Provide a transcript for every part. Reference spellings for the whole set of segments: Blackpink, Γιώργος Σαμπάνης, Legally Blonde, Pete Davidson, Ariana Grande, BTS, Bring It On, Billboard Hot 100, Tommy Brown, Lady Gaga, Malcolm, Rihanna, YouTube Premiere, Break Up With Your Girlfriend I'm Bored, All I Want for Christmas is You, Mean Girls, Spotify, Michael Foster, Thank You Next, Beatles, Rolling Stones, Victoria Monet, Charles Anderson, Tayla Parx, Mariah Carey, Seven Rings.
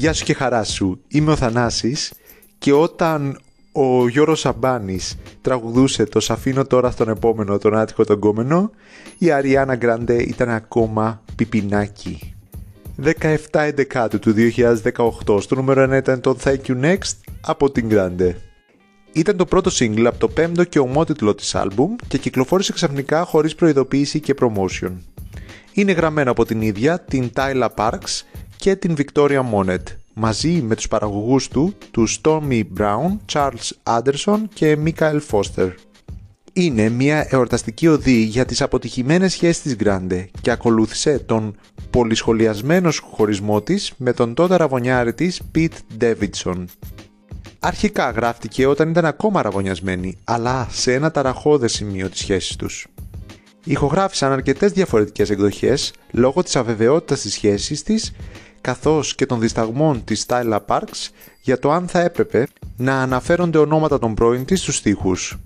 Γεια σου και χαρά σου, είμαι ο Θανάσης και όταν ο Γιώργος Σαμπάνης τραγουδούσε το «Σ' αφήνω τώρα στον επόμενο, τον άτυχο τον κόμενο», η Ariana Grande ήταν ακόμα πιπινάκι. 17-11 του 2018, στο νούμερο 1 ήταν το Thank You Next από την Grande. Ήταν το πρώτο single από το 5ο και ομότιτλο της άλμπουμ και κυκλοφόρησε ξαφνικά χωρίς προειδοποίηση και promotion. Είναι γραμμένο από την ίδια, την Tayla Parx και την Victoria Monet, μαζί με τους παραγωγούς του, τους Tommy Brown, Charles Anderson και Michael Foster. Είναι μια εορταστική οδή για τις αποτυχημένες σχέσεις της Grande και ακολούθησε τον πολυσχολιασμένο χωρισμό της με τον τότε ραβωνιάρη της Pete Davidson. Αρχικά γράφτηκε όταν ήταν ακόμα ραβωνιασμένοι, αλλά σε ένα ταραχώδες σημείο της σχέσης τους. Ηχογράφησαν αρκετές διαφορετικές εκδοχές λόγω της αβεβαιότητας της σχέσης της, καθώς και των δισταγμών της Tayla Parx για το αν θα έπρεπε να αναφέρονται ονόματα των πρώην της στους στίχους.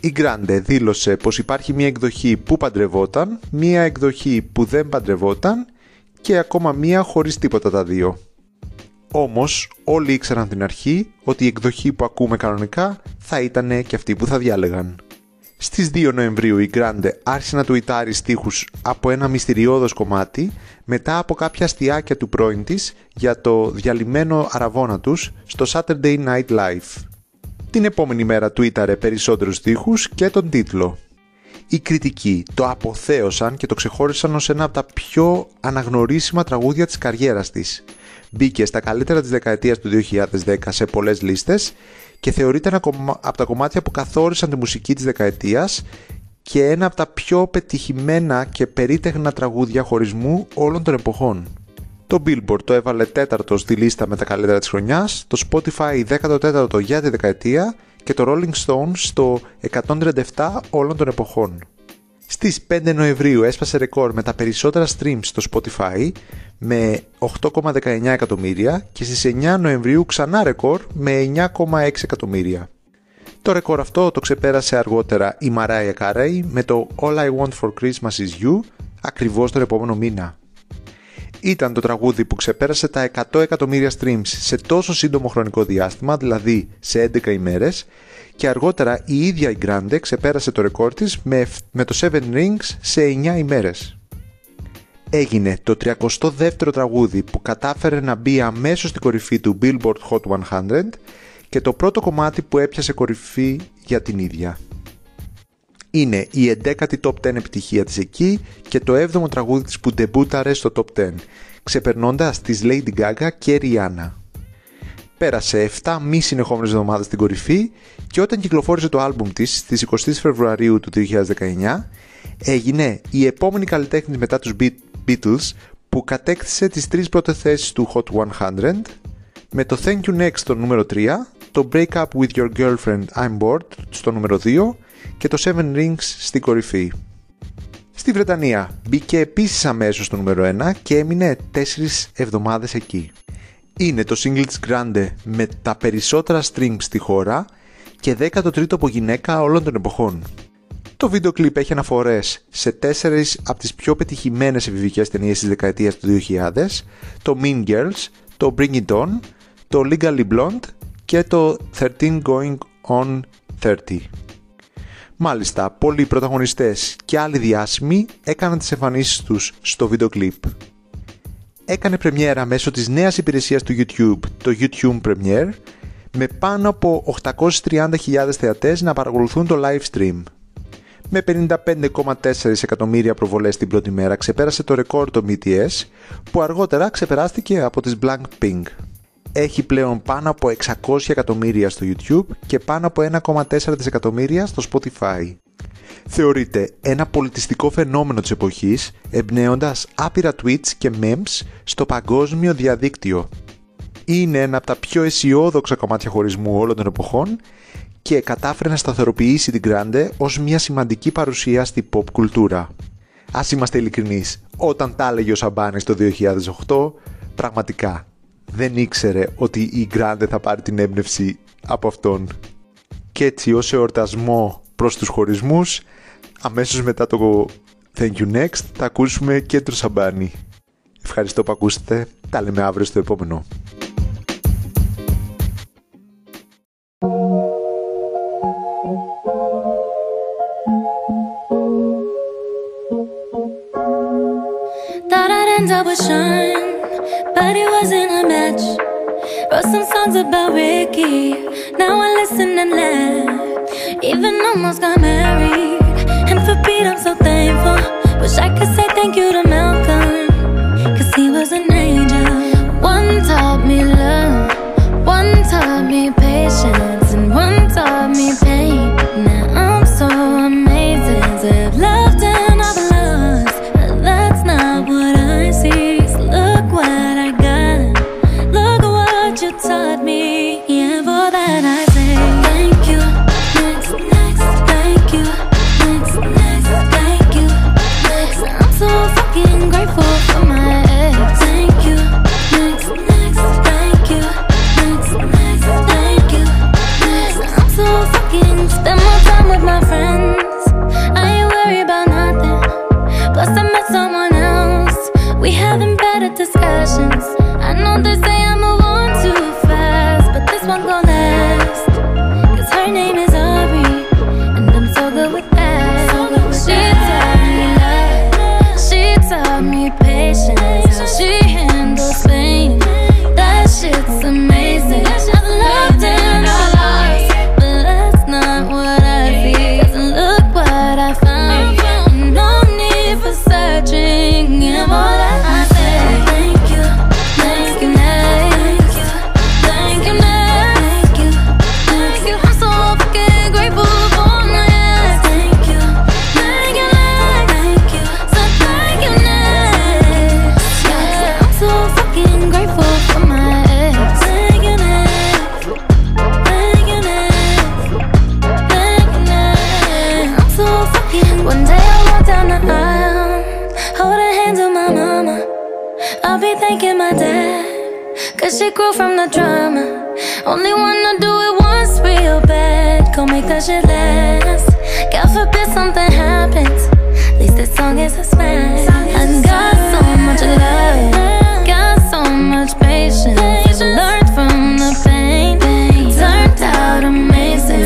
Η Grande δήλωσε πως υπάρχει μια εκδοχή που παντρευόταν, μια εκδοχή που δεν παντρευόταν και ακόμα μια χωρίς τίποτα τα δύο. Όμως όλοι ήξεραν την αρχή ότι η εκδοχή που ακούμε κανονικά θα ήταν και αυτή που θα διάλεγαν. Στις 2 Νοεμβρίου η Grande άρχισε να τουιτάρει στίχους από ένα μυστηριώδος κομμάτι μετά από κάποια αστιάκια του πρώην της για το διαλυμένο αραβώνα τους στο Saturday Night Live. Την επόμενη μέρα τουίταρε περισσότερους στίχους και τον τίτλο. Οι κριτικοί το αποθέωσαν και το ξεχώρισαν ως ένα από τα πιο αναγνωρίσιμα τραγούδια της καριέρας της. Μπήκε στα καλύτερα της δεκαετίας του 2010 σε πολλές λίστες και θεωρείται ένα από τα κομμάτια που καθόρισαν τη μουσική της δεκαετίας και ένα από τα πιο πετυχημένα και περίτεχνα τραγούδια χωρισμού όλων των εποχών. Το Billboard το έβαλε 4ο στη λίστα με τα καλύτερα της χρονιάς, το Spotify 14ο για τη δεκαετία και το Rolling Stones στο 137 όλων των εποχών. Στις 5 Νοεμβρίου έσπασε ρεκόρ με τα περισσότερα streams στο Spotify με 8,19 εκατομμύρια και στις 9 Νοεμβρίου ξανά ρεκόρ με 9,6 εκατομμύρια. Το ρεκόρ αυτό το ξεπέρασε αργότερα η Mariah Carey με το All I Want for Christmas is You ακριβώς τον επόμενο μήνα. Ήταν το τραγούδι που ξεπέρασε τα 100 εκατομμύρια streams σε τόσο σύντομο χρονικό διάστημα, δηλαδή σε 11 ημέρες, και αργότερα η ίδια η Grande ξεπέρασε το ρεκόρ της με το Seven Rings σε 9 ημέρες. Έγινε το 32ο τραγούδι που κατάφερε να μπει αμέσως στην κορυφή του Billboard Hot 100 και το πρώτο κομμάτι που έπιασε κορυφή για την ίδια. Είναι η 11η Top 10 επιτυχία της εκεί και το 7ο τραγούδι της που ντεμπούταρε στο Top 10, ξεπερνώντας τις Lady Gaga και Rihanna. Πέρασε 7 μη συνεχόμενες εβδομάδες στην κορυφή και όταν κυκλοφόρησε το άλμπουμ της στις 20 Φεβρουαρίου του 2019, έγινε η επόμενη καλλιτέχνης μετά τους Beatles που κατέκτησε τις 3 πρώτες θέσεις του Hot 100 με το Thank You Next στο νούμερο 3, το Break Up With Your Girlfriend I'm Bored στο νούμερο 2 και το Seven Rings στην κορυφή. Στη Βρετανία μπήκε επίσης αμέσως στο νούμερο 1 και έμεινε 4 εβδομάδες εκεί. Είναι το single της Grande με τα περισσότερα streams στη χώρα και 13ο από γυναίκα όλων των εποχών. Το βίντεο κλιπ έχει αναφορές σε 4 από τις πιο πετυχημένες εφηβικές ταινίες της δεκαετίας του 2000, το Mean Girls, το Bring It On, το Legally Blonde και το 13 Going On 30. Μάλιστα, πολλοί πρωταγωνιστές και άλλοι διάσημοι έκαναν τις εμφανίσεις τους στο βίντεο κλιπ. Έκανε πρεμιέρα μέσω της νέας υπηρεσίας του YouTube, το YouTube Premiere, με πάνω από 830.000 θεατές να παρακολουθούν το live stream. Με 55,4 εκατομμύρια προβολές την πρώτη μέρα ξεπέρασε το ρεκόρ το BTS, που αργότερα ξεπεράστηκε από τις Blackpink. Έχει πλέον πάνω από 600 εκατομμύρια στο YouTube και πάνω από 1,4 δισεκατομμύρια στο Spotify. Θεωρείται ένα πολιτιστικό φαινόμενο της εποχής, εμπνέοντας άπειρα tweets και memes στο παγκόσμιο διαδίκτυο. Είναι ένα από τα πιο αισιόδοξα κομμάτια χωρισμού όλων των εποχών και κατάφερε να σταθεροποιήσει την Grande ως μια σημαντική παρουσία στη pop κουλτούρα. Ας είμαστε ειλικρινείς, όταν τα έλεγε ο Σαμπάνης το 2008, πραγματικά δεν ήξερε ότι η Grande θα πάρει την έμπνευση από αυτόν. Και έτσι ως εορτασμό προς τους χωρισμούς, αμέσως μετά το Thank You Next θα ακούσουμε και τον Σαμπάνη. Ευχαριστώ που ακούσατε, τα λέμε αύριο στο επόμενο. times I would shine, but it wasn't a match. Wrote some songs about Ricky, now I listen and laugh. Even almost got married, and for Pete I'm so thankful. Wish I could say thank you to Malcolm, cause he was an angel. One taught me love, one taught me patience, and one taught me pain. Now I'm so amazing to have loved and I've lost, but that's not what I see. So look what I got, look what you taught me. Yeah, for that I say thank you, next, next, thank you, next, next, thank you, next. I'm so fucking grateful for my ex. Thank you. Spend more time with my friends, I ain't worried about nothing. Plus I met someone else, we having better discussions. I know they say I move on too fast, but this one gon' last, cause her name is Ari, and I'm so good with that. She taught me love, she taught me patience, how she handles pain, that shit's amazing. I've loved and I lost, not what I see. Doesn't look what I found. And no need for searching. And all that I say, thank you, thank you, thank you, thank you, thank you, thank you. I'm so fucking grateful for my ass. Thank you, thank you, thank you, so thank you next. I'm so fucking grateful for my ass. Thank you next. One day I'll walk down the aisle, holding hands with my mama. I'll be thanking my dad, cause she grew from the drama. Only wanna do it once real bad, gon' make that shit last. God forbid something happens, at least this song is a smash. I got so much love, got so much patience. I learned from the pain, it turned out amazing.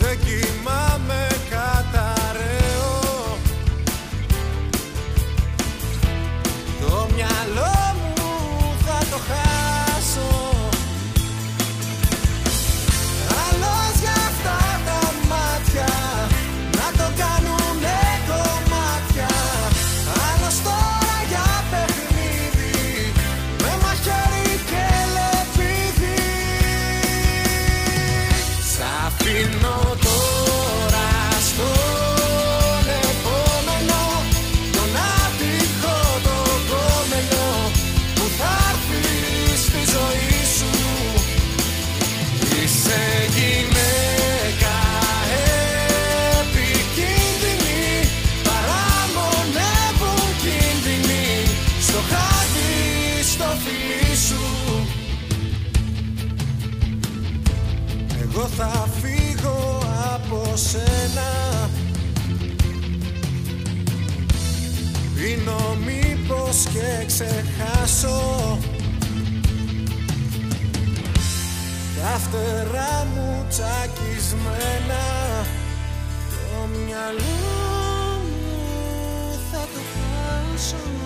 Δεν κοιμάμαι. Αφήνω τώρα στον επόμενο τον άτυχο το κόμενο που θα έρθει στη ζωή σου. Είσαι γυναίκα επικίνδυνη, παραμονεύουν κίνδυνοι στο χάδι στο φιλί σου. Εγώ θα φύγω από σένα, πίνω μήπως και ξεχάσω τα φτερά μου τσακισμένα, το μυαλό μου θα το χάσω.